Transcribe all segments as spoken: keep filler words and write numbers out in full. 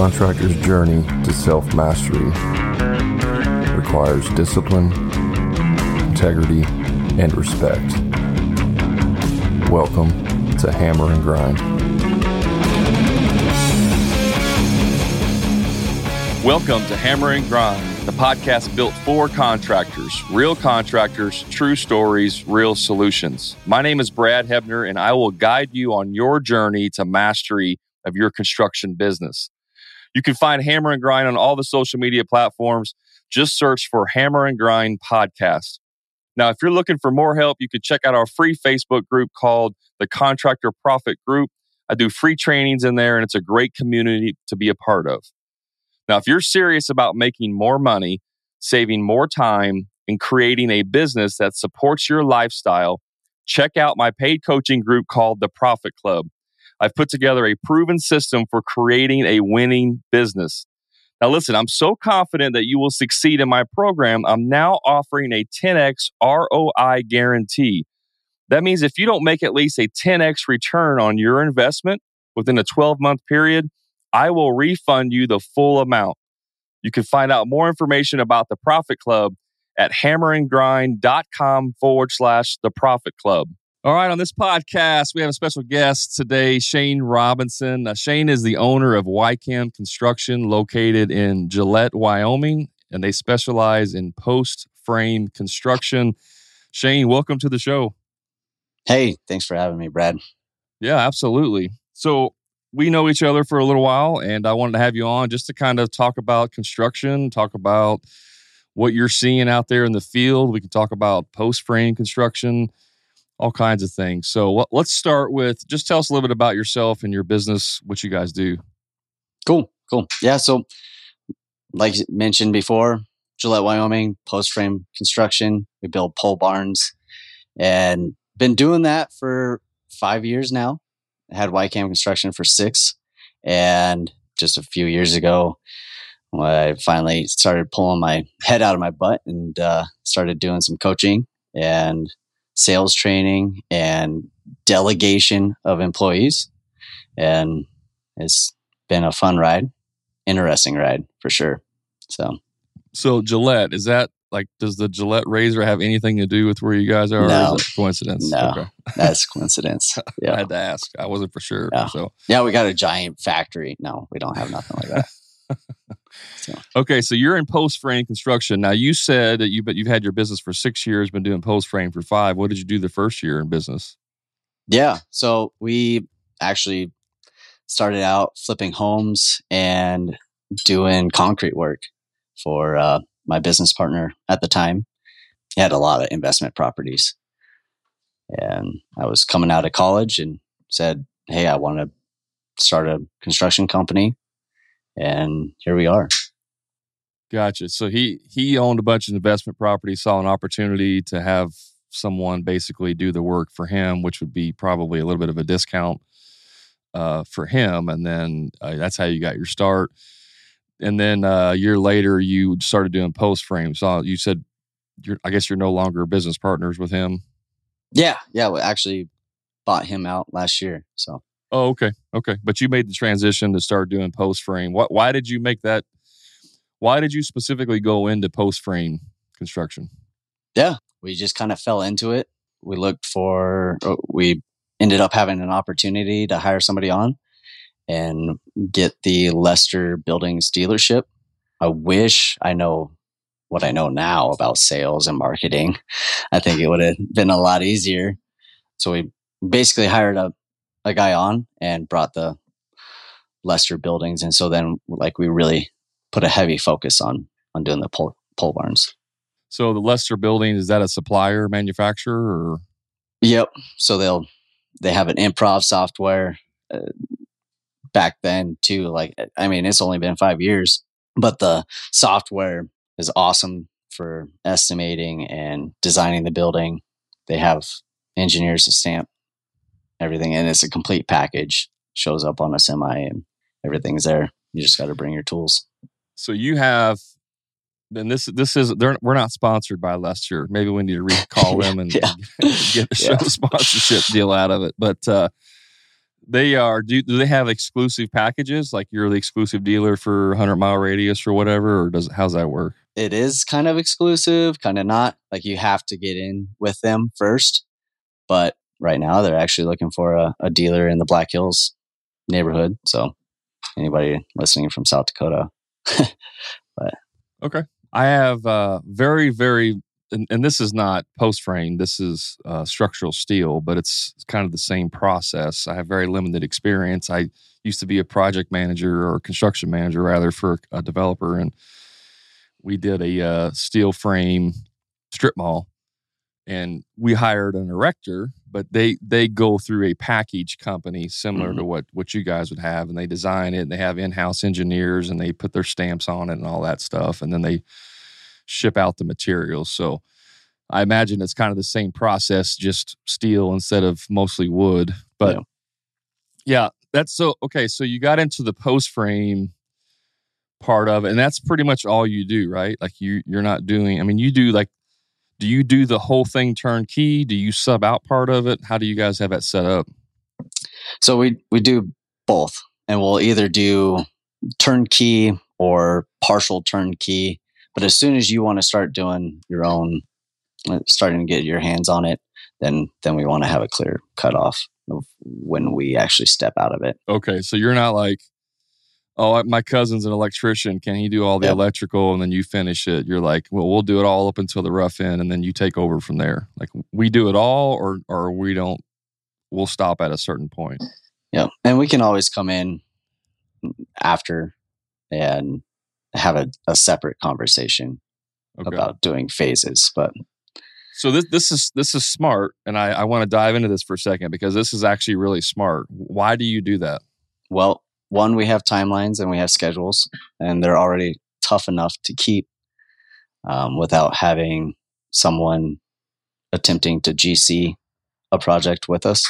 contractor's journey to self-mastery requires discipline, integrity, and respect. Welcome to Hammer and Grind. Welcome to Hammer and Grind, the podcast built for contractors, real contractors, true stories, real solutions. My name is Brad Hebner, and I will guide you on your journey to mastery of your construction business. You can find Hammer and Grind on all the social media platforms. Just search for Hammer and Grind Podcast. Now, if you're looking for more help, you can check out our free Facebook group called the Contractor Profit Group. I do free trainings in there, and it's a great community to be a part of. Now, if you're serious about making more money, saving more time, and creating a business that supports your lifestyle, check out my paid coaching group called the Profit Club. I've put together a proven system for creating a winning business. Now listen, I'm so confident that you will succeed in my program, I'm now offering a ten x R O I guarantee. That means if you don't make at least a ten x return on your investment within a twelve-month period, I will refund you the full amount. You can find out more information about the Profit Club at hammerandgrind.com forward slash the Profit Club. All right, on this podcast, we have a special guest today, Shane Robinson. Now, Shane is the owner of WyCAM Construction, located in Gillette, Wyoming, and they specialize in post-frame construction. Shane, welcome to the show. Hey, thanks for having me, Brad. Yeah, absolutely. So we know each other for a little while, and I wanted to have you on just to kind of talk about construction, talk about what you're seeing out there in the field. We can talk about post-frame construction, all kinds of things. So let's start with, just tell us a little bit about yourself and your business, what you guys do. Cool, cool. Yeah, so like mentioned before, Gillette, Wyoming, post-frame construction. We build pole barns and been doing that for five years now. I had WyCAM Construction for six. And just a few years ago, I finally started pulling my head out of my butt and uh, started doing some coaching and sales training and delegation of employees. And it's been a fun ride, interesting ride for sure. So, so Gillette, is that like, does the Gillette razor have anything to do with where you guys are? No. Or is that coincidence? No, okay. That's coincidence. Yeah. I had to ask. I wasn't for sure. No. So yeah, we got a giant factory. No, we don't have nothing like that. So. Okay, so you're in post-frame construction. Now, you said that you've, been, you've had your business for six years, been doing post-frame for five. What did you do the first year in business? Yeah, so we actually started out flipping homes and doing concrete work for uh, my business partner at the time. He had a lot of investment properties. And I was coming out of college and said, hey, I want to start a construction company. And here we are. Gotcha. So he, he owned a bunch of investment property, saw an opportunity to have someone basically do the work for him, which would be probably a little bit of a discount uh, for him. And then uh, that's how you got your start. And then uh, a year later, you started doing post frame. So you said, you're, I guess you're no longer business partners with him. Yeah. Yeah. We actually bought him out last year. So. Oh, okay. Okay. But you made the transition to start doing post frame. Why, why did you make that? Why did you specifically go into post frame construction? Yeah. We just kind of fell into it. We looked for, we ended up having an opportunity to hire somebody on and get the Lester Buildings dealership. I wish I know what I know now about sales and marketing. I think it would have been a lot easier. So we basically hired a a guy on and brought the Lester Buildings. And so then like we really put a heavy focus on, on doing the pole, pole barns. So the Lester Building, is that a supplier manufacturer or? Yep. So they'll, they have an improv software uh, back then too. Like, I mean, it's only been five years, but the software is awesome for estimating and designing the building. They have engineers to stamp everything, and it's a complete package. Shows up on a semi and everything's there. You just got to bring your tools. So you have, then this this is, they're, we're not sponsored by Lester. Maybe we need to recall them and yeah. get a show yeah. sponsorship deal out of it. But uh, They are, do, do they have exclusive packages? Like you're the exclusive dealer for one hundred mile radius or whatever? Or does how's that work? It is kind of exclusive, kind of not. Like you have to get in with them first. But right now they're actually looking for a, a dealer in the Black Hills neighborhood. So anybody listening from South Dakota. But. Okay. I have uh, very, very... And, and this is not post frame, this is uh, structural steel, but it's kind of the same process. I have very limited experience. I used to be a project manager or construction manager rather for a developer. And we did a uh, steel frame strip mall and we hired an erector, but they, they go through a package company similar mm-hmm. to what, what you guys would have. And they design it and they have in-house engineers and they put their stamps on it and all that stuff. And then they ship out the materials. So I imagine it's kind of the same process, just steel instead of mostly wood. But yeah, yeah that's so, okay. So you got into the post frame part of it, and that's pretty much all you do, right? Like you, you're not doing, I mean, you do like, do you do the whole thing turnkey? Do you sub out part of it? How do you guys have that set up? So we, we do both, and we'll either do turnkey or partial turnkey. But as soon as you want to start doing your own, starting to get your hands on it, then then we want to have a clear cutoff of when we actually step out of it. Okay, so you're not like, oh, my cousin's an electrician. Can he do all the yep. electrical? And then you finish it. You're like, well, we'll do it all up until the rough end, and then you take over from there. Like we do it all, or or we don't. We'll stop at a certain point. Yeah, and we can always come in after and have a, a separate conversation okay. about doing phases. But so this this is this is smart, and I, I want to dive into this for a second because this is actually really smart. Why do you do that? Well, one, we have timelines and we have schedules, and they're already tough enough to keep um, without having someone attempting to G C a project with us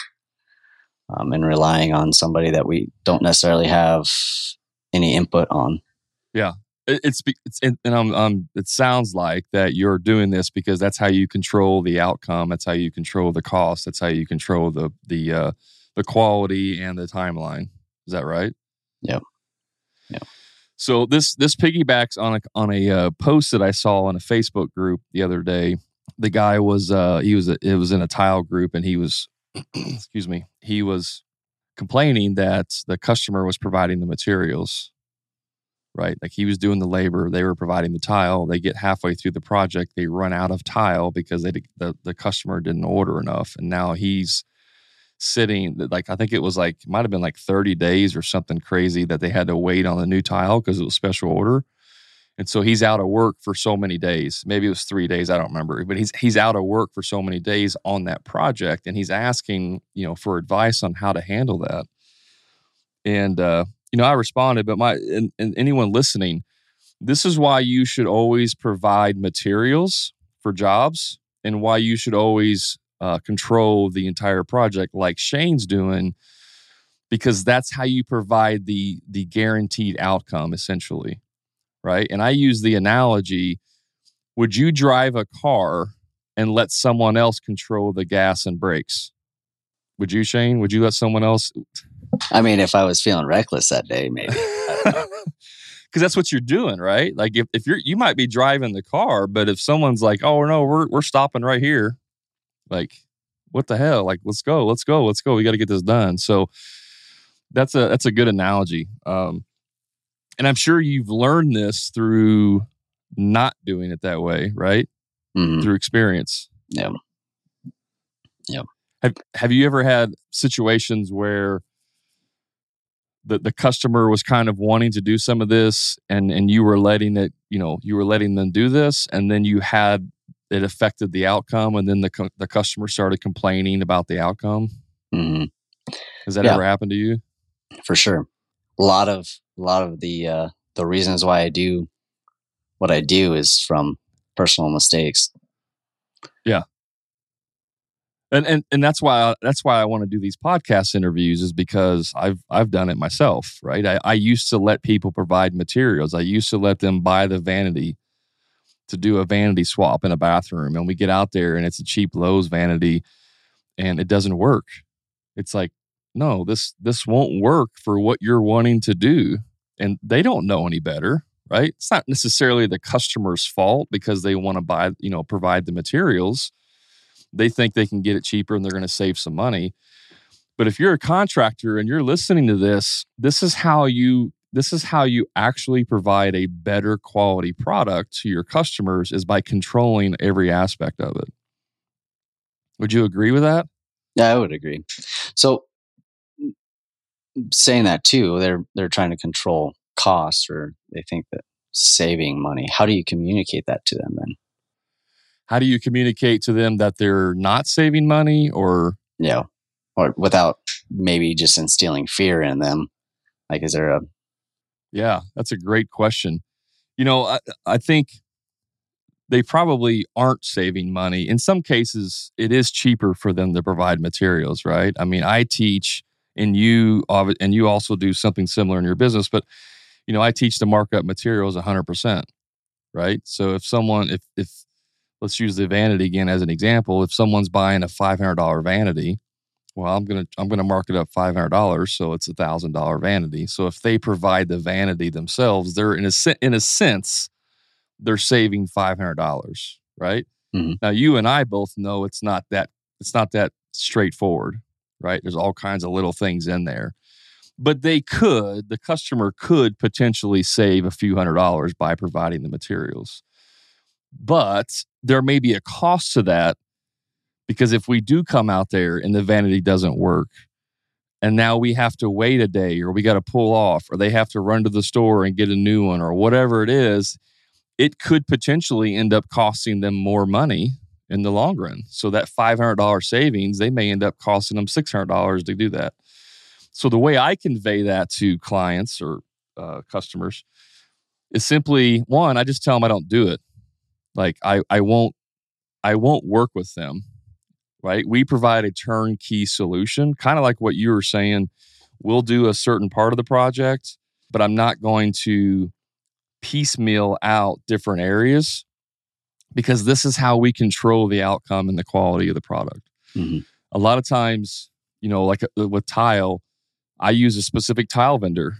um, and relying on somebody that we don't necessarily have any input on. Yeah. It's, it's and I'm, I'm, it sounds like that you're doing this because that's how you control the outcome. That's how you control the cost. That's how you control the the uh, the quality and the timeline. Is that right? Yeah. Yeah. So this this piggybacks on a on a uh, post that I saw on a Facebook group the other day. The guy was uh, he was a, it was in a tile group, and he was excuse me he was complaining that the customer was providing the materials. Right? Like he was doing the labor, they were providing the tile, they get halfway through the project, they run out of tile because they the, the customer didn't order enough. And now he's sitting, like I think it was like, might have been like thirty days or something crazy that they had to wait on the new tile because it was special order. And so he's out of work for so many days. Maybe it was three days, I don't remember. But he's he's out of work for so many days on that project. And he's asking, you know, for advice on how to handle that. And, uh, you know, I responded, but my, and, and anyone listening, this is why you should always provide materials for jobs and why you should always uh, control the entire project like Shane's doing, because that's how you provide the the guaranteed outcome, essentially, right? And I use the analogy, would you drive a car and let someone else control the gas and brakes? Would you, Shane? Would you let someone else... I mean, if I was feeling reckless that day, maybe. Because that's what you're doing, right? Like, if, if you're, you might be driving the car, but if someone's like, "Oh no, we're we're stopping right here," like, what the hell? Like, let's go, let's go, let's go. We got to get this done. So that's a that's a good analogy. Um, and I'm sure you've learned this through not doing it that way, right? Mm-hmm. Through experience. Yeah. Yeah. Have Have you ever had situations where the the customer was kind of wanting to do some of this and, and you were letting it, you know, you were letting them do this and then you had, it affected the outcome and then the co- the customer started complaining about the outcome? Mm-hmm. Has that yeah. ever happened to you? For sure. A lot of, a lot of the, uh, the reasons why I do what I do is from personal mistakes. Yeah. And and and that's why I, that's why I want to do these podcast interviews is because I've I've done it myself, right? I, I used to let people provide materials. I used to let them buy the vanity to do a vanity swap in a bathroom, and we get out there and it's a cheap Lowe's vanity, and it doesn't work. It's like no, this this won't work for what you're wanting to do. And they don't know any better, right? It's not necessarily the customer's fault because they want to buy, you know, provide the materials. They think they can get it cheaper and they're going to save some money. But if you're a contractor and you're listening to this, this is how you this is how you actually provide a better quality product to your customers, is by controlling every aspect of it. Would you agree with that? Yeah, I would agree. So saying that too, they're they're trying to control costs, or they think that saving money. How do you communicate that to them then? How do you communicate to them that they're not saving money, or yeah, or without maybe just instilling fear in them? Like, is there a? Yeah, that's a great question. You know, I, I think they probably aren't saving money. In some cases, it is cheaper for them to provide materials, right? I mean, I teach, and you and you also do something similar in your business, but you know, I teach to mark up materials one hundred percent, right? So if someone, if if let's use the vanity again as an example. If someone's buying a five hundred dollars vanity, well, I'm gonna I'm gonna mark it up five hundred dollars, so it's a one thousand dollars vanity. So if they provide the vanity themselves, they're in a in a sense they're saving five hundred dollars, right? Mm-hmm. Now you and I both know it's not that it's not that straightforward, right? There's all kinds of little things in there, but they could the customer could potentially save a few hundred dollars by providing the materials. But there may be a cost to that, because if we do come out there and the vanity doesn't work, and now we have to wait a day, or we got to pull off, or they have to run to the store and get a new one, or whatever it is, it could potentially end up costing them more money in the long run. So that five hundred dollars savings, they may end up costing them six hundred dollars to do that. So the way I convey that to clients or uh, customers is simply, one, I just tell them I don't do it. Like I, I won't, I won't work with them, right? We provide a turnkey solution, kind of like what you were saying. We'll do a certain part of the project, but I'm not going to piecemeal out different areas, because this is how we control the outcome and the quality of the product. Mm-hmm. A lot of times, you know, like with tile, I use a specific tile vendor.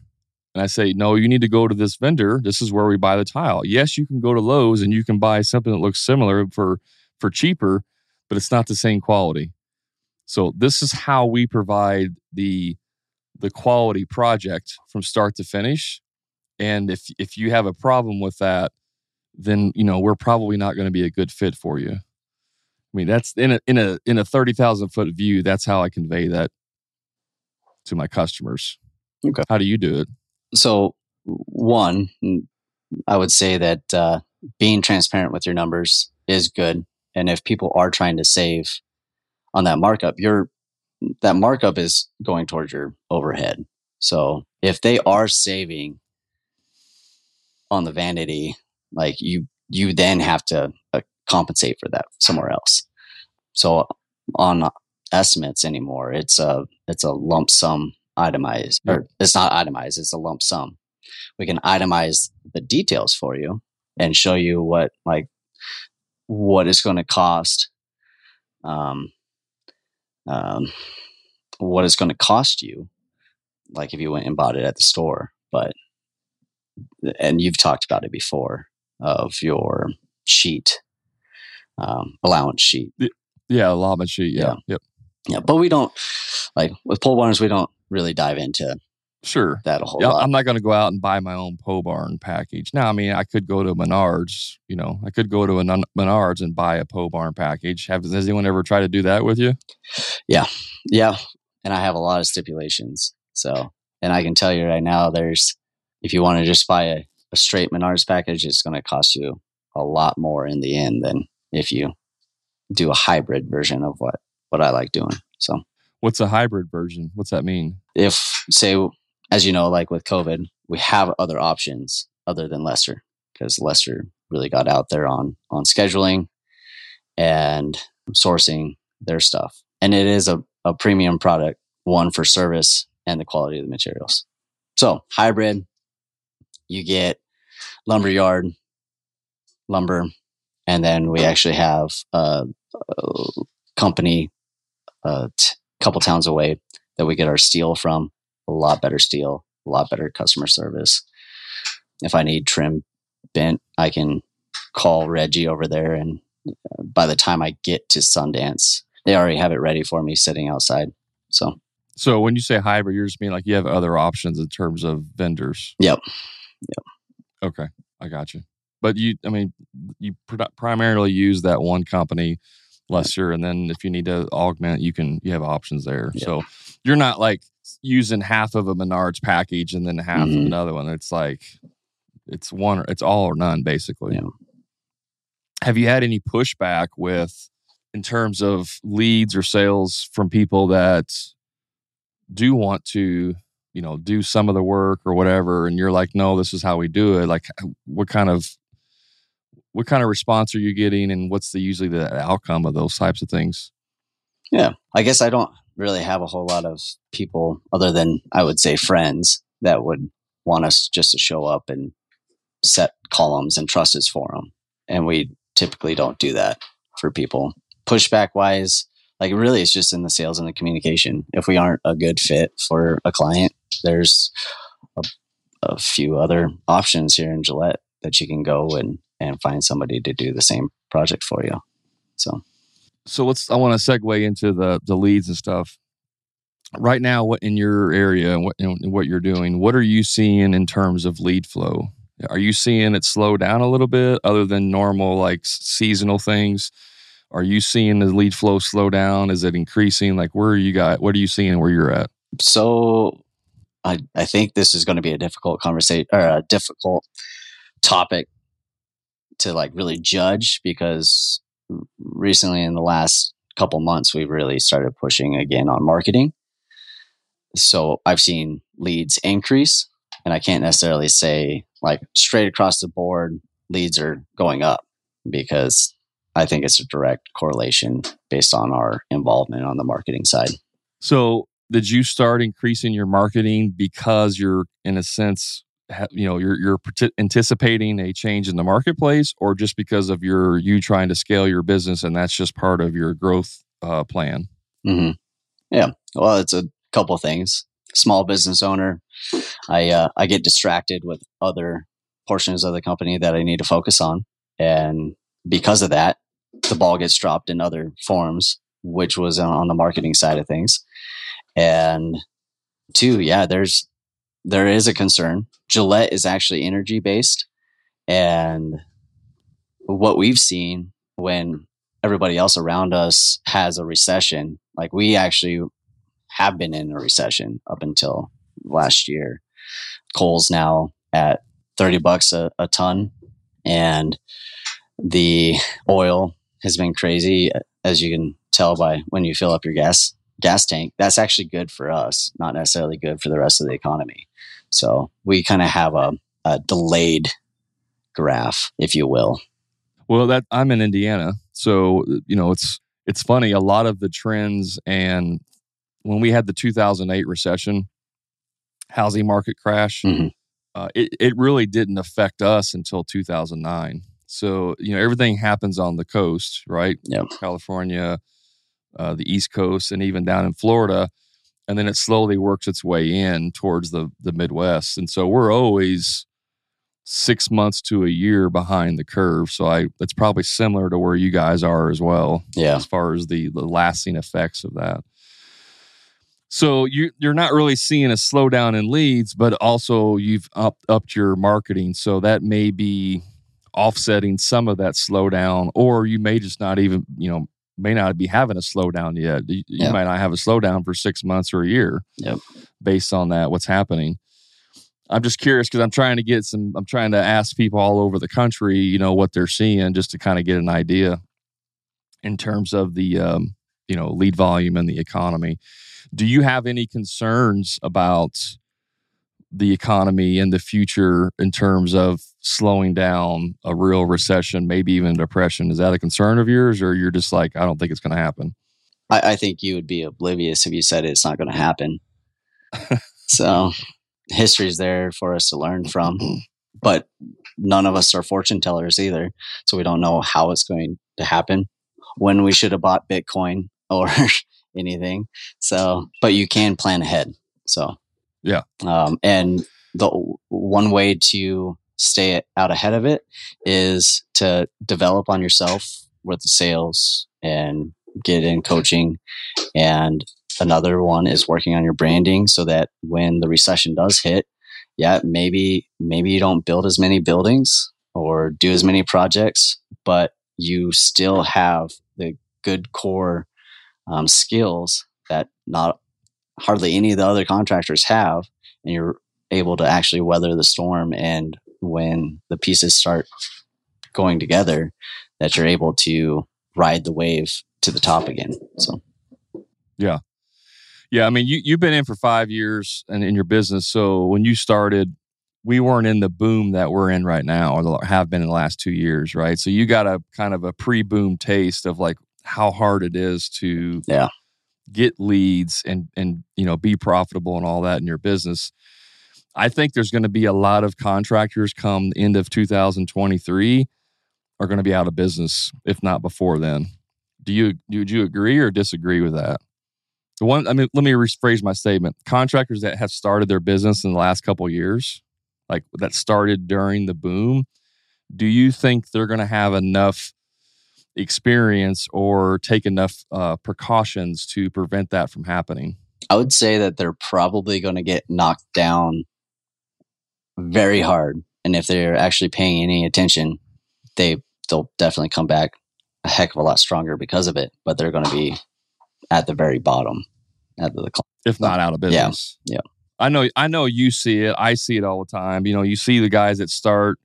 And I say, no, you need to go to this vendor. This is where we buy the tile. Yes, you can go to Lowe's and you can buy something that looks similar for, for cheaper, but it's not the same quality. So this is how we provide the the quality project from start to finish. And if if you have a problem with that, then you know we're probably not going to be a good fit for you. I mean, that's in a in a in a thirty thousand foot view. That's how I convey that to my customers. Okay, how do you do it? So one, I would say that uh, being transparent with your numbers is good. And if people are trying to save on that markup, your that markup is going towards your overhead. So if they are saving on the vanity, like you, you then have to uh, compensate for that somewhere else. So on estimates anymore, it's a it's a lump sum. Itemized, or it's not itemized, it's a lump sum. We can itemize the details for you and show you what like what it's going to cost, um, um, what it's going to cost you, like if you went and bought it at the store. But and you've talked about it before of your sheet, um, allowance sheet. Yeah, allowance sheet. Yeah, yeah. Yep. Yeah, but we don't like with pole barns. We don't really dive into sure that a whole yeah, lot. I'm not going to go out and buy my own pole barn package. Now, I mean, I could go to Menards. You know, I could go to a Menards and buy a pole barn package. Have, has anyone ever tried to do that with you? Yeah, yeah. And I have a lot of stipulations. So, and I can tell you right now, there's if you want to just buy a, a straight Menards package, it's going to cost you a lot more in the end than if you do a hybrid version of what what I like doing. So. What's a hybrid version? What's that mean? If, say, as you know, like with COVID, we have other options other than Lester, because Lester really got out there on on scheduling and sourcing their stuff. And it is a, a premium product, one for service and the quality of the materials. So hybrid, you get lumberyard, lumber, and then we actually have a, a company, uh, t- couple towns away that we get our steel from. A lot better steel, a lot better customer service. If I need trim bent, I can call Reggie over there, and by the time I get to Sundance, they already have it ready for me sitting outside. So so when you say hybrid, you're just mean like you have other options in terms of vendors? Yep. Yep. Okay. I got you. But you, I mean, you pr- primarily use that one company, Lester, and then if you need to augment, you can, you have options there. Yep. So you're not like using half of a Menards package and then half mm-hmm. of another one. It's like, it's one, it's all or none, basically. Yeah. Have you had any pushback with, in terms of leads or sales from people that do want to, you know, do some of the work or whatever, and you're like, no, this is how we do it? Like, what kind of, what kind of response are you getting, and what's the usually the outcome of those types of things? Yeah, I guess I don't really have a whole lot of people other than I would say friends that would want us just to show up and set columns and trusses for them. And we typically don't do that for people. Pushback wise, like really it's just in the sales and the communication. If we aren't a good fit for a client, there's a, a few other options here in Gillette that you can go and, and find somebody to do the same project for you. So so let's, I want to segue into the, the leads and stuff. Right now, what in your area and what, and what you're doing, what are you seeing in terms of lead flow? Are you seeing it slow down a little bit other than normal, like seasonal things? Are you seeing the lead flow slow down? Is it increasing? Like, where are you got? What are you seeing where you're at? So I, I think this is going to be a difficult conversation or a difficult topic to like really judge, because recently in the last couple months, we've really started pushing again on marketing. So I've seen leads increase, and I can't necessarily say like straight across the board, leads are going up, because I think it's a direct correlation based on our involvement on the marketing side. So did you start increasing your marketing because you're, in a sense, you know, you're you're anticipating a change in the marketplace, or just because of your you trying to scale your business and that's just part of your growth uh, plan? Mm-hmm. Yeah, well, it's a couple of things. Small business owner, I uh, I get distracted with other portions of the company that I need to focus on, and because of that, the ball gets dropped in other forms, which was on the marketing side of things. And two, yeah, there's. There is a concern. Gillette is actually energy based. And what we've seen when everybody else around us has a recession, like we actually have been in a recession up until last year. Coal's now at thirty bucks a, a ton, and the oil has been crazy, as you can tell by when you fill up your gas gas tank. That's actually good for us, not necessarily good for the rest of the economy. So we kind of have a, a delayed graph, if you will. Well, that I'm in Indiana, so you know it's it's funny. A lot of the trends, and when we had the two thousand eight recession, housing market crash, mm-hmm. uh, it it really didn't affect us until two thousand nine. So you know everything happens on the coast, right? Yep. California, uh, the East Coast, and even down in Florida. And then it slowly works its way in towards the, the Midwest. And so we're always six months to a year behind the curve. So I, it's probably similar to where you guys are as well, yeah. as far as the, the lasting effects of that. So you, you're not really seeing a slowdown in leads, but also you've up, upped your marketing. So that may be offsetting some of that slowdown, or you may just not even, you know, may not be having a slowdown yet. You yep. might not have a slowdown for six months or a year yep. based on that, what's happening. I'm just curious because I'm trying to get some, I'm trying to ask people all over the country, you know, what they're seeing, just to kind of get an idea in terms of the, um, you know, lead volume and the economy. Do you have any concerns about the economy in the future in terms of slowing down, a real recession, maybe even depression? Is that a concern of yours, or you're just like, I don't think it's going to happen? I, I think you would be oblivious if you said it's not going to happen. So history's there for us to learn from, but none of us are fortune tellers either. So we don't know how it's going to happen, when we should have bought Bitcoin or anything. So, but you can plan ahead. So, yeah. Um, and the one way to stay out ahead of it is to develop on yourself with the sales and get in coaching. And another one is working on your branding so that when the recession does hit, yeah, maybe, maybe you don't build as many buildings or do as many projects, but you still have the good core um, skills that not hardly any of the other contractors have, and you're able to actually weather the storm. And when the pieces start going together, that you're able to ride the wave to the top again. So, yeah. Yeah. I mean, you, you've been in for five years and in your business. So when you started, we weren't in the boom that we're in right now, or the, have been in the last two years. Right. So you got a kind of a pre-boom taste of like how hard it is to yeah. get leads and, and, you know, be profitable and all that in your business. I think there's going to be a lot of contractors come the end of two thousand twenty-three are going to be out of business, if not before then. Do you, would you agree or disagree with that? The one, I mean, let me rephrase my statement. Contractors that have started their business in the last couple of years, like that started during the boom, do you think they're going to have enough experience or take enough uh, precautions to prevent that from happening? I would say that they're probably going to get knocked down very hard. And if they're actually paying any attention, they, they'll definitely come back a heck of a lot stronger because of it, but they're going to be at the very bottom, at the cl- if not out of business. Yeah. yeah. I know, I know you see it. I see it all the time. You know, you see the guys that start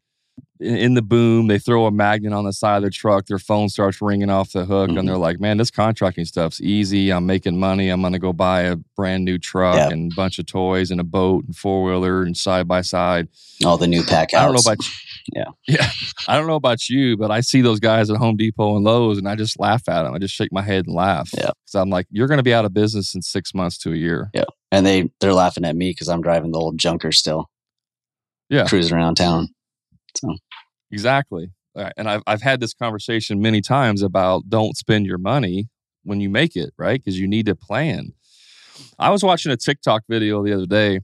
in, in the boom, they throw a magnet on the side of their truck, their phone starts ringing off the hook, mm-hmm. and they're like, man, this contracting stuff's easy. I'm making money. I'm going to go buy a brand new truck yeah. and a bunch of toys and a boat and four-wheeler and side-by-side. All the new pack outs. I don't know about you. Yeah. Yeah. I don't know about you, but I see those guys at Home Depot and Lowe's and I just laugh at them. I just shake my head and laugh. Yeah. Because I'm like, you're going to be out of business in six months to a year. Yeah. And they, they're laughing at me because I'm driving the old junker still. Yeah. Cruising around town. So. Exactly. All right. And I've, I've had this conversation many times about don't spend your money when you make it, right? Because you need to plan. I was watching a TikTok video the other day.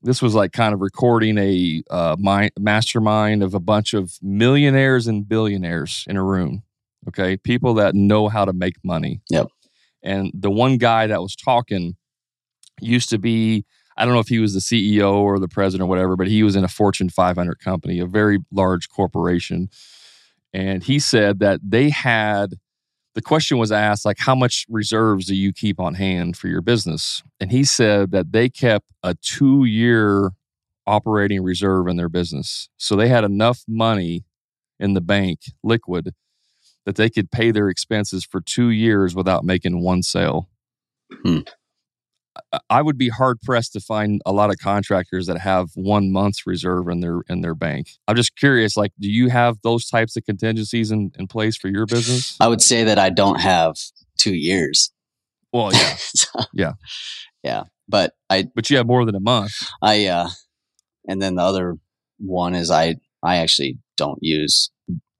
This was like kind of recording a uh, mind, mastermind of a bunch of millionaires and billionaires in a room. Okay. People that know how to make money. Yep. And the one guy that was talking used to be, I don't know if he was the C E O or the president or whatever, but he was in a Fortune five hundred company, a very large corporation. And he said that they had, the question was asked, like, how much reserves do you keep on hand for your business? And he said that they kept a two-year operating reserve in their business. So they had enough money in the bank, liquid, that they could pay their expenses for two years without making one sale. Hmm. I would be hard-pressed to find a lot of contractors that have one month's reserve in their in their bank. I'm just curious, like, do you have those types of contingencies in, in place for your business? I would say that I don't have two years. Well, yeah. so, yeah. Yeah. But I... But you have more than a month. I, uh... And then the other one is I, I actually don't use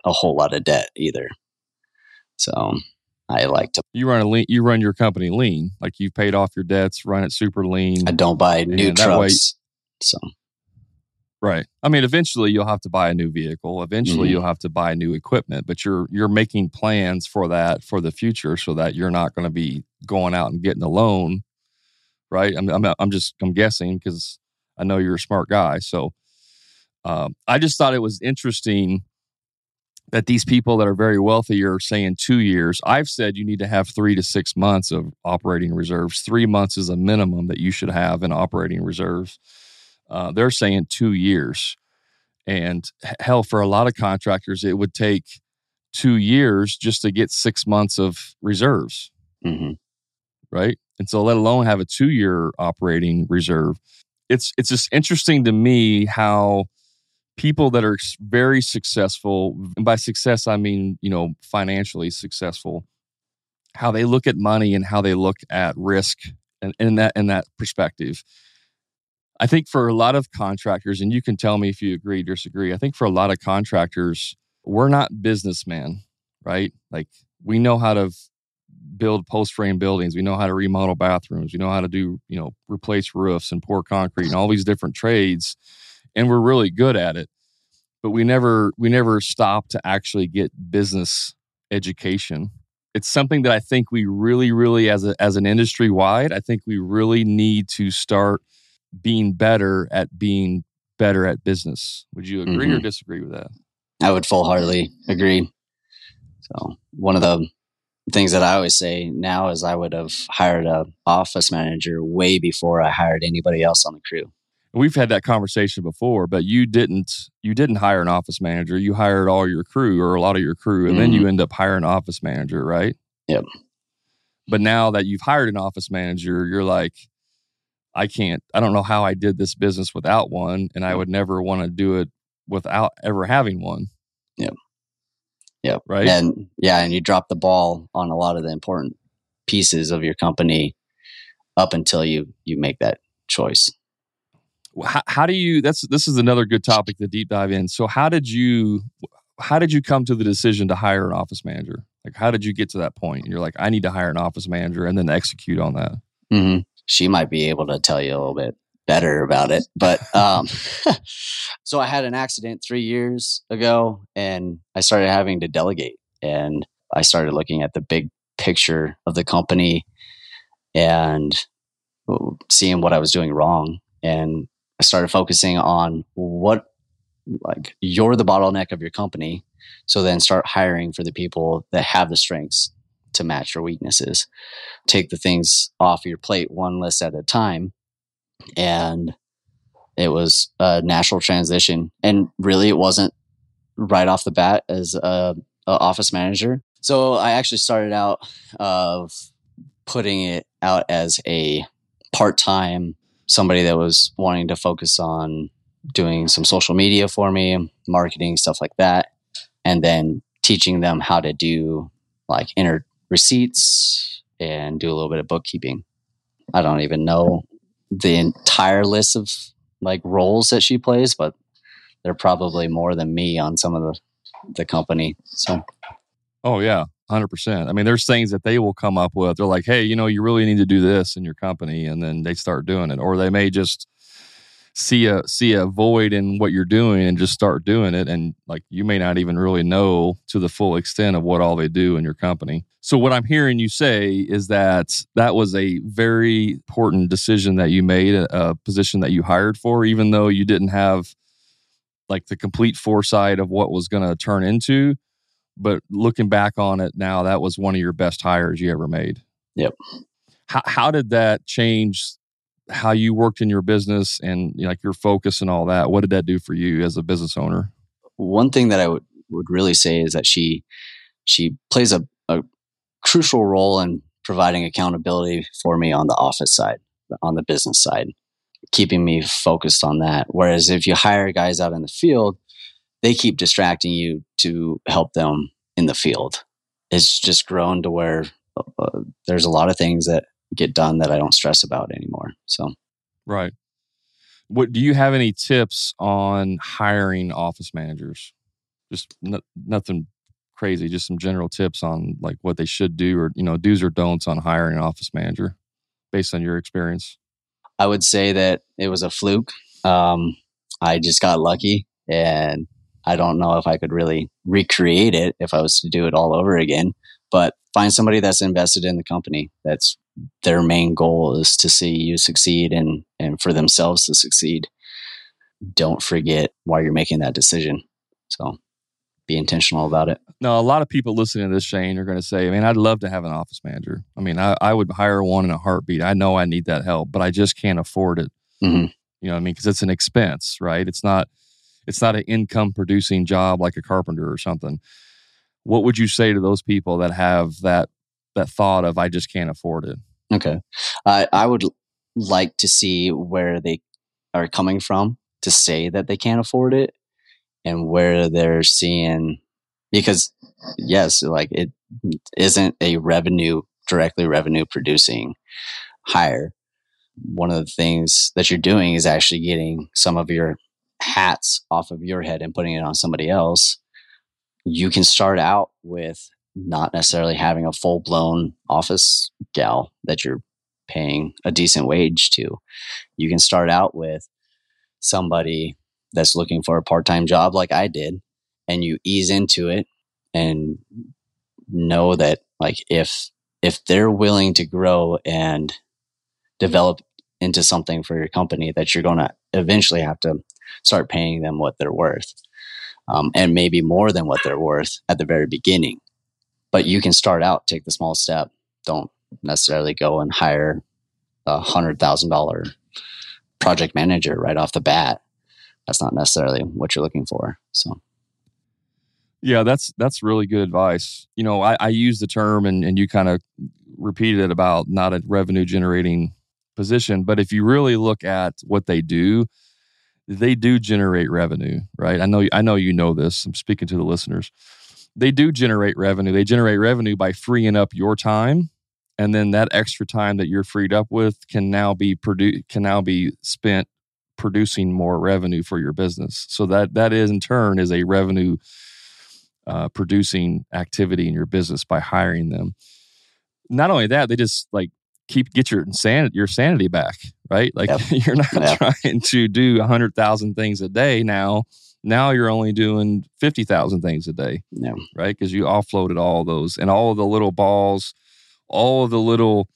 a whole lot of debt either. So... I like to. You run a lean, you run your company lean, like you've paid off your debts, run it super lean. I don't buy new trucks, way, so right. I mean, eventually you'll have to buy a new vehicle. Eventually, mm-hmm. you'll have to buy new equipment, but you're you're making plans for that for the future, so that you're not going to be going out and getting a loan, right? I'm I'm, I'm just I'm guessing because I know you're a smart guy. So um, I just thought it was interesting that these people that are very wealthy are saying two years. I've said you need to have three to six months of operating reserves. Three months is a minimum that you should have in operating reserves. Uh, they're saying two years. And hell, for a lot of contractors, it would take two years just to get six months of reserves, mm-hmm. right? And so let alone have a two-year operating reserve. It's, it's just interesting to me how... people that are very successful, and by success, I mean, you know, financially successful, how they look at money and how they look at risk and in that, in that perspective. I think for a lot of contractors, and you can tell me if you agree or disagree, I think for a lot of contractors, we're not businessmen, right? Like we know how to build post-frame buildings. We know how to remodel bathrooms. We know how to do, you know, replace roofs and pour concrete and all these different trades. And we're really good at it. But we never we never stop to actually get business education. It's something that I think we really, really, as a, as an industry wide, I think we really need to start being better at being better at business. Would you agree mm-hmm. or disagree with that? I would full-heartedly agree. So one of the things that I always say now is I would have hired an office manager way before I hired anybody else on the crew. We've had that conversation before, but you didn't you didn't hire an office manager. You hired all your crew or a lot of your crew, and mm-hmm. then you end up hiring an office manager, right? Yep. But now that you've hired an office manager, you're like, I can't, I don't know how I did this business without one, and I would never want to do it without ever having one. Yep. Yep. Right. And yeah, and you drop the ball on a lot of the important pieces of your company up until you you make that choice. How, how do you? That's this is another good topic to deep dive in. So how did you? How did you come to the decision to hire an office manager? Like, how did you get to that point? And you're like, I need to hire an office manager, and then execute on that. Mm-hmm. She might be able to tell you a little bit better about it, but um, so I had an accident three years ago, and I started having to delegate, and I started looking at the big picture of the company and seeing what I was doing wrong, and I started focusing on what, like, you're the bottleneck of your company. So then start hiring for the people that have the strengths to match your weaknesses. Take the things off your plate one less at a time. And it was a natural transition. And really, it wasn't right off the bat as a, a office manager. So I actually started out of putting it out as a part-time somebody that was wanting to focus on doing some social media for me, marketing, stuff like that, and then teaching them how to do like enter receipts and do a little bit of bookkeeping. I don't even know the entire list of like roles that she plays, but they're probably more than me on some of the, the company. So, oh yeah, one hundred percent. I mean, there's things that they will come up with. They're like, hey, you know, you really need to do this in your company. And then they start doing it. Or they may just see a see a void in what you're doing and just start doing it. And like, you may not even really know to the full extent of what all they do in your company. So what I'm hearing you say is that that was a very important decision that you made, a, a position that you hired for, even though you didn't have like the complete foresight of what was going to turn into. But looking back on it now, that was one of your best hires you ever made. Yep. How how did that change how you worked in your business and, you know, like your focus and all that? What did that do for you as a business owner? One thing that I would, would really say is that she she plays a, a crucial role in providing accountability for me on the office side, on the business side, keeping me focused on that. Whereas if you hire guys out in the field, they keep distracting you to help them in the field. It's just grown to where uh, there's a lot of things that get done that I don't stress about anymore. So, right. What do you have any tips on hiring office managers? Just n- nothing crazy. Just some general tips on like what they should do, or, you know, do's or don'ts on hiring an office manager based on your experience. I would say that it was a fluke. Um, I just got lucky, and I don't know if I could really recreate it if I was to do it all over again, but find somebody that's invested in the company. That's their main goal, is to see you succeed and, and for themselves to succeed. Don't forget why you're making that decision. So be intentional about it. Now, a lot of people listening to this, Shane, are going to say, I mean, I'd love to have an office manager. I mean, I, I would hire one in a heartbeat. I know I need that help, but I just can't afford it. Mm-hmm. You know what I mean? Because it's an expense, right? It's not... It's not an income-producing job like a carpenter or something. What would you say to those people that have that that thought of, I just can't afford it? Okay. Uh, I would like to see where they are coming from to say that they can't afford it, and where they're seeing, because yes, like it isn't a revenue, directly revenue-producing hire. One of the things that you're doing is actually getting some of your hats off of your head and putting it on somebody else. You can start out with not necessarily having a full-blown office gal that you're paying a decent wage to. You can start out with somebody that's looking for a part-time job like I did, and you ease into it and know that like if if they're willing to grow and develop into something for your company, that you're going to eventually have to start paying them what they're worth, um, and maybe more than what they're worth at the very beginning. But you can start out, take the small step. Don't necessarily go and hire a one hundred thousand dollars project manager right off the bat. That's not necessarily what you're looking for. So, yeah, that's that's really good advice. You know, I, I use the term, and, and you kind of repeated it about not a revenue generating position. But if you really look at what they do, they do generate revenue, right? I know, I know you know this. I'm speaking to the listeners. They do generate revenue. They generate revenue by freeing up your time, and then that extra time that you're freed up with can now be produ- can now be spent producing more revenue for your business. So that that is in turn is a revenue uh, producing activity in your business by hiring them. Not only that, they just like keep get your insanity your sanity back, right? Like yep. you're not yep. trying to do a hundred thousand things a day now. Now you're only doing fifty thousand things a day, yeah. right? Because you offloaded all those and all of the little balls, all of the little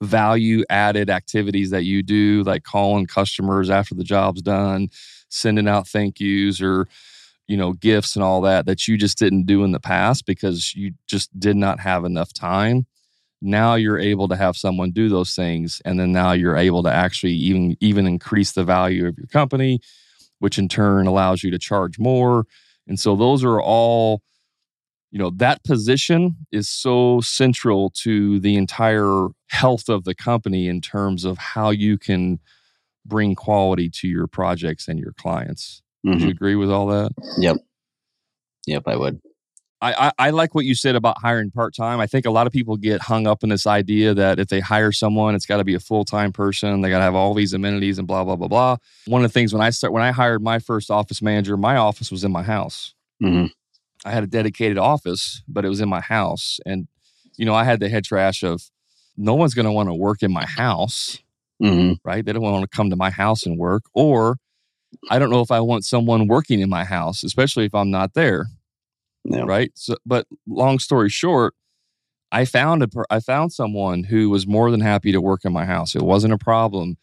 value-added activities that you do, like calling customers after the job's done, sending out thank yous or, you know, gifts and all that, that you just didn't do in the past because you just did not have enough time. Now you're able to have someone do those things, and then now you're able to actually even even increase the value of your company, which in turn allows you to charge more. And so those are all, you know, that position is so central to the entire health of the company in terms of how you can bring quality to your projects and your clients. Mm-hmm. Would you agree with all that? Yep. Yep, I would. I, I, I like what you said about hiring part-time. I think a lot of people get hung up in this idea that if they hire someone, it's got to be a full-time person. They got to have all these amenities and blah, blah, blah, blah. One of the things when I start, when I hired my first office manager, my office was in my house. Mm-hmm. I had a dedicated office, but it was in my house. And, you know, I had the head trash of no one's going to want to work in my house, mm-hmm. right? They don't want to come to my house and work. Or I don't know if I want someone working in my house, especially if I'm not there. Yeah. Right. So, but long story short, I found a, I found someone who was more than happy to work in my house. It wasn't a problem.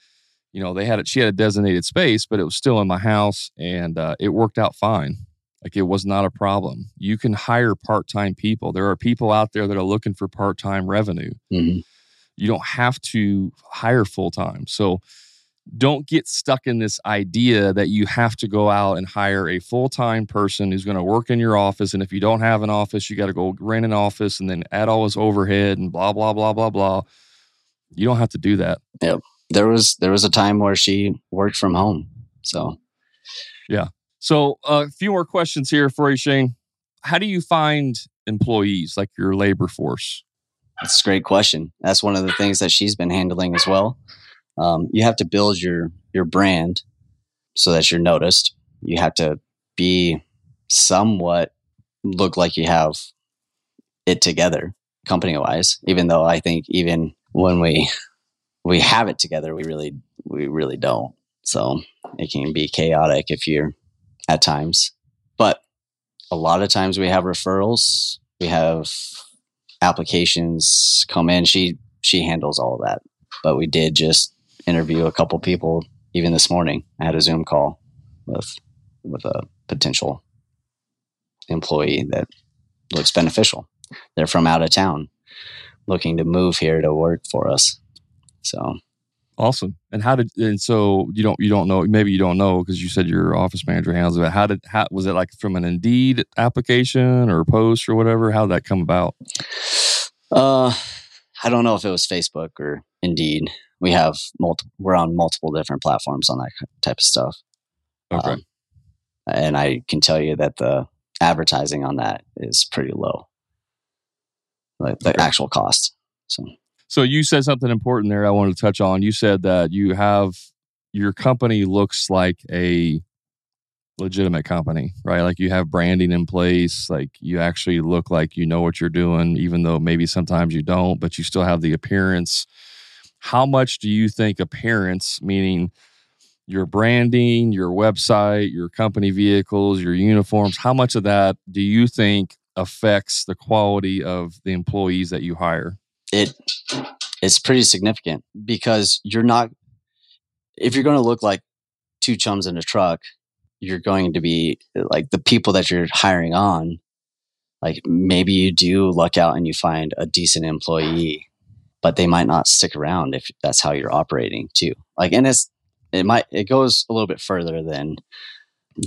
You know, they had it. She had a designated space, but it was still in my house, and uh, it worked out fine. Like it was not a problem. You can hire part-time people. There are people out there that are looking for part-time revenue. Mm-hmm. You don't have to hire full-time. So don't get stuck in this idea that you have to go out and hire a full-time person who's going to work in your office. And if you don't have an office, you got to go rent an office and then add all this overhead and blah, blah, blah, blah, blah. You don't have to do that. Yep. There was, there was a time where she worked from home. So, yeah. So a uh, few more questions here for you, Shane. How do you find employees, like your labor force? That's a great question. That's one of the things that she's been handling as well. Um, you have to build your, your brand so that you're noticed. You have to be somewhat look like you have it together company wise, even though I think even when we, we have it together, we really, we really don't. So it can be chaotic if you're at times, but a lot of times we have referrals, we have applications come in. She, she handles all of that, but we did just interview a couple people. Even this morning, I had a Zoom call with with a potential employee that looks beneficial. They're from out of town, looking to move here to work for us. So awesome! And how did? And so you don't you don't know? Maybe you don't know because you said your office manager handles it. How did? How was it like from an Indeed application or post or whatever? How did that come about? Uh, I don't know if it was Facebook or Indeed. We have multiple, we're on multiple different platforms on that type of stuff. Okay. Um, and I can tell you that the advertising on that is pretty low, like the okay. actual cost. So, so you said something important there I wanted to touch on. You said that you have, your company looks like a, legitimate company, right? Like you have branding in place, like you actually look like you know what you're doing, even though maybe sometimes you don't, but you still have the appearance. How much do you think appearance, meaning your branding, your website, your company vehicles, your uniforms, how much of that do you think affects the quality of the employees that you hire? It it's pretty significant, because you're not, if you're going to look like two chums in a truck, you're going to be like the people that you're hiring on. Like maybe you do luck out and you find a decent employee, but they might not stick around if that's how you're operating too. Like, and it's, it might, it goes a little bit further than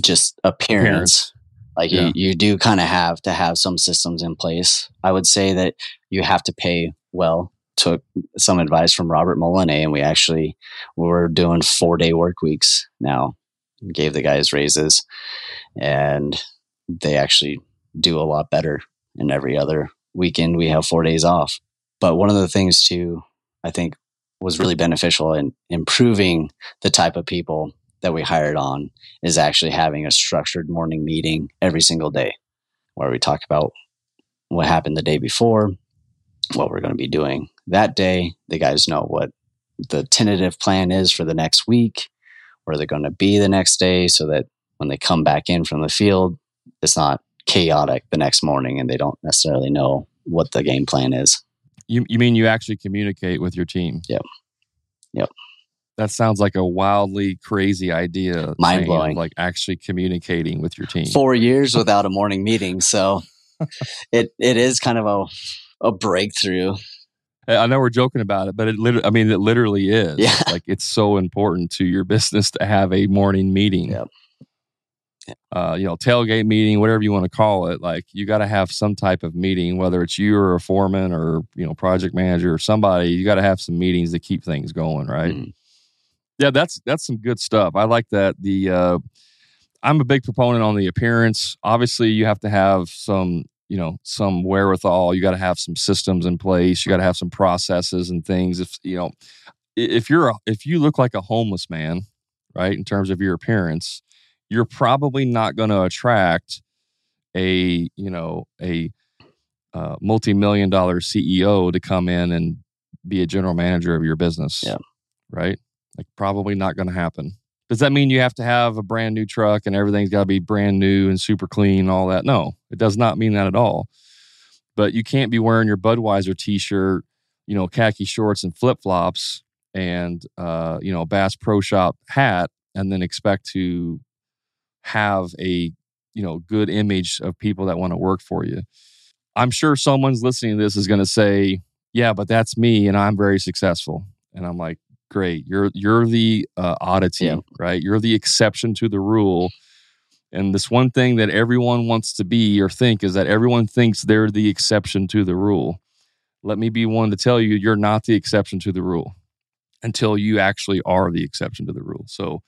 just appearance. appearance. Like yeah. you, you do kind of have to have some systems in place. I would say that you have to pay well. Took some advice from Robert Molinaro, and we actually were doing four day work weeks now. Gave the guys raises, and they actually do a lot better. And every other weekend we have four days off. But one of the things too, I think, was really beneficial in improving the type of people that we hired on is actually having a structured morning meeting every single day where we talk about what happened the day before, what we're going to be doing that day. The guys know what the tentative plan is for the next week, where they're going to be the next day, so that when they come back in from the field, it's not chaotic the next morning and they don't necessarily know what the game plan is. You you mean you actually communicate with your team? Yep. Yep. That sounds like a wildly crazy idea. Mind-blowing. Like actually communicating with your team. Four years without a morning meeting, so it it is kind of a a breakthrough. I know we're joking about it, but it literally, I mean, it literally is. Yeah. Like it's so important to your business to have a morning meeting. Yep. Yep. Uh, you know, tailgate meeting, whatever you want to call it. Like you got to have some type of meeting, whether it's you or a foreman or, you know, project manager or somebody. You got to have some meetings to keep things going, right? Mm. Yeah, that's that's some good stuff. I like that. The uh, I'm a big proponent on the appearance. Obviously, you have to have some, you know, some wherewithal. You got to have some systems in place. You got to have some processes and things. If you know, if you're a, if you look like a homeless man, right, in terms of your appearance, you're probably not going to attract a, you know, a uh, multi-million dollar C E O to come in and be a general manager of your business. Yeah. Right? Like probably not going to happen. Does that mean you have to have a brand new truck and everything's got to be brand new and super clean and all that? No, it does not mean that at all. But you can't be wearing your Budweiser t-shirt, you know, khaki shorts and flip-flops and, uh, you know, Bass Pro Shop hat and then expect to have a, you know, good image of people that want to work for you. I'm sure someone's listening to this is going to say, yeah, but that's me and I'm very successful. And I'm like, great. You're you're the uh, oddity, yeah. Right? You're the exception to the rule. And this one thing that everyone wants to be or think is that everyone thinks they're the exception to the rule. Let me be one to tell you, you're not the exception to the rule until you actually are the exception to the rule. So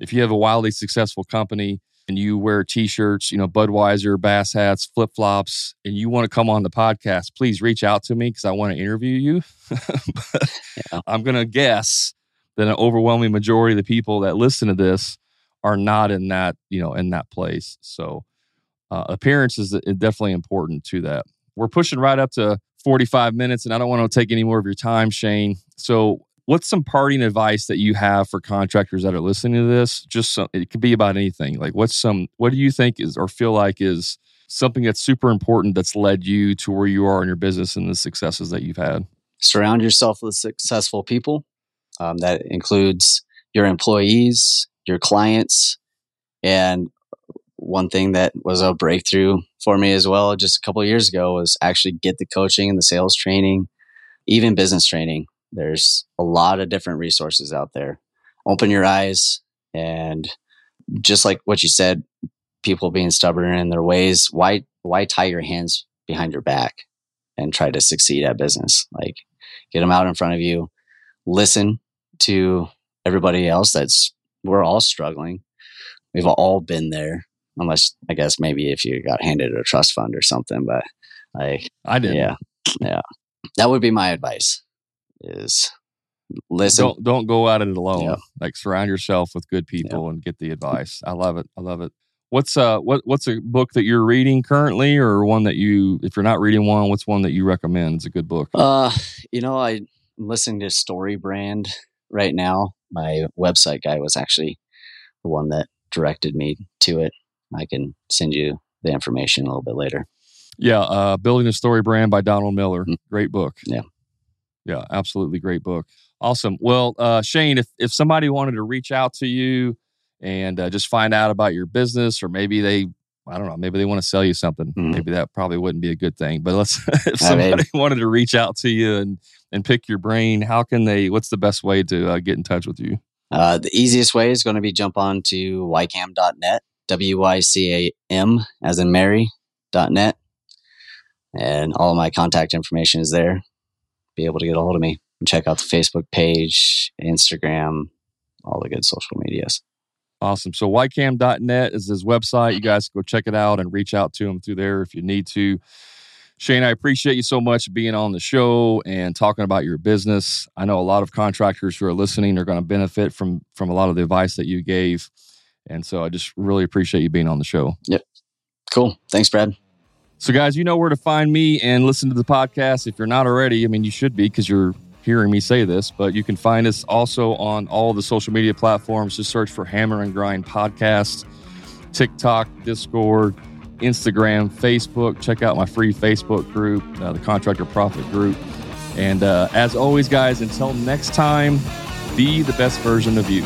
if you have a wildly successful company and you wear t-shirts, you know, Budweiser, Bass hats, flip-flops, and you want to come on the podcast, please reach out to me because I want to interview you. But yeah. I'm going to guess that an overwhelming majority of the people that listen to this are not in that, you know, in that place. So uh, appearance is definitely important to that. We're pushing right up to forty-five minutes and I don't want to take any more of your time, Shane. So what's some parting advice that you have for contractors that are listening to this? Just some, it could be about anything. Like what's some, what do you think is, or feel like is something that's super important that's led you to where you are in your business and the successes that you've had? Surround yourself with successful people. Um, that includes your employees, your clients. And one thing that was a breakthrough for me as well, just a couple of years ago, was actually get the coaching and the sales training, even business training. There's a lot of different resources out there. Open your eyes. And just like what you said, people being stubborn in their ways, why why tie your hands behind your back and try to succeed at business? Like get them out in front of you. Listen to everybody else. That's, we're all struggling. We've all been there. Unless, I guess, maybe if you got handed a trust fund or something. But like I did. Yeah. Yeah. That would be my advice. Is listen. Don't don't go at it alone. Yeah. Like, surround yourself with good people yeah. and get the advice. I love it. I love it. What's uh what what's a book that you're reading currently, or one that you, if you're not reading one, what's one that you recommend? It's a good book. Uh, you know, I'm listening to Story Brand right now. My website guy was actually the one that directed me to it. I can send you the information a little bit later. Yeah, uh, Building a Story Brand by Donald Miller. Mm-hmm. Great book. Yeah. Yeah, absolutely great book. Awesome. Well, uh, Shane, if, if somebody wanted to reach out to you and uh, just find out about your business, or maybe they, I don't know, maybe they want to sell you something. Mm-hmm. Maybe that probably wouldn't be a good thing. But let's, if somebody I mean, wanted to reach out to you and, and pick your brain, how can they, what's the best way to uh, get in touch with you? Uh, the easiest way is going to be jump on to wycam dot net, W Y C A M as in Mary, .net. And all my contact information is there. Be able to get a hold of me. Check out the Facebook page, Instagram, all the good social medias. Awesome. So wycam dot net is his website. You guys go check it out and reach out to him through there if you need to. Shane, I appreciate you so much being on the show and talking about your business. I know a lot of contractors who are listening are going to benefit from from a lot of the advice that you gave. And so I just really appreciate you being on the show. Yep. Cool. Thanks, Brad. So guys, you know where to find me and listen to the podcast. If you're not already, I mean, you should be because you're hearing me say this, but you can find us also on all the social media platforms. Just search for Hammer and Grind Podcast, TikTok, Discord, Instagram, Facebook. Check out my free Facebook group, uh, the Contractor Profit Group. And uh, as always, guys, until next time, be the best version of you.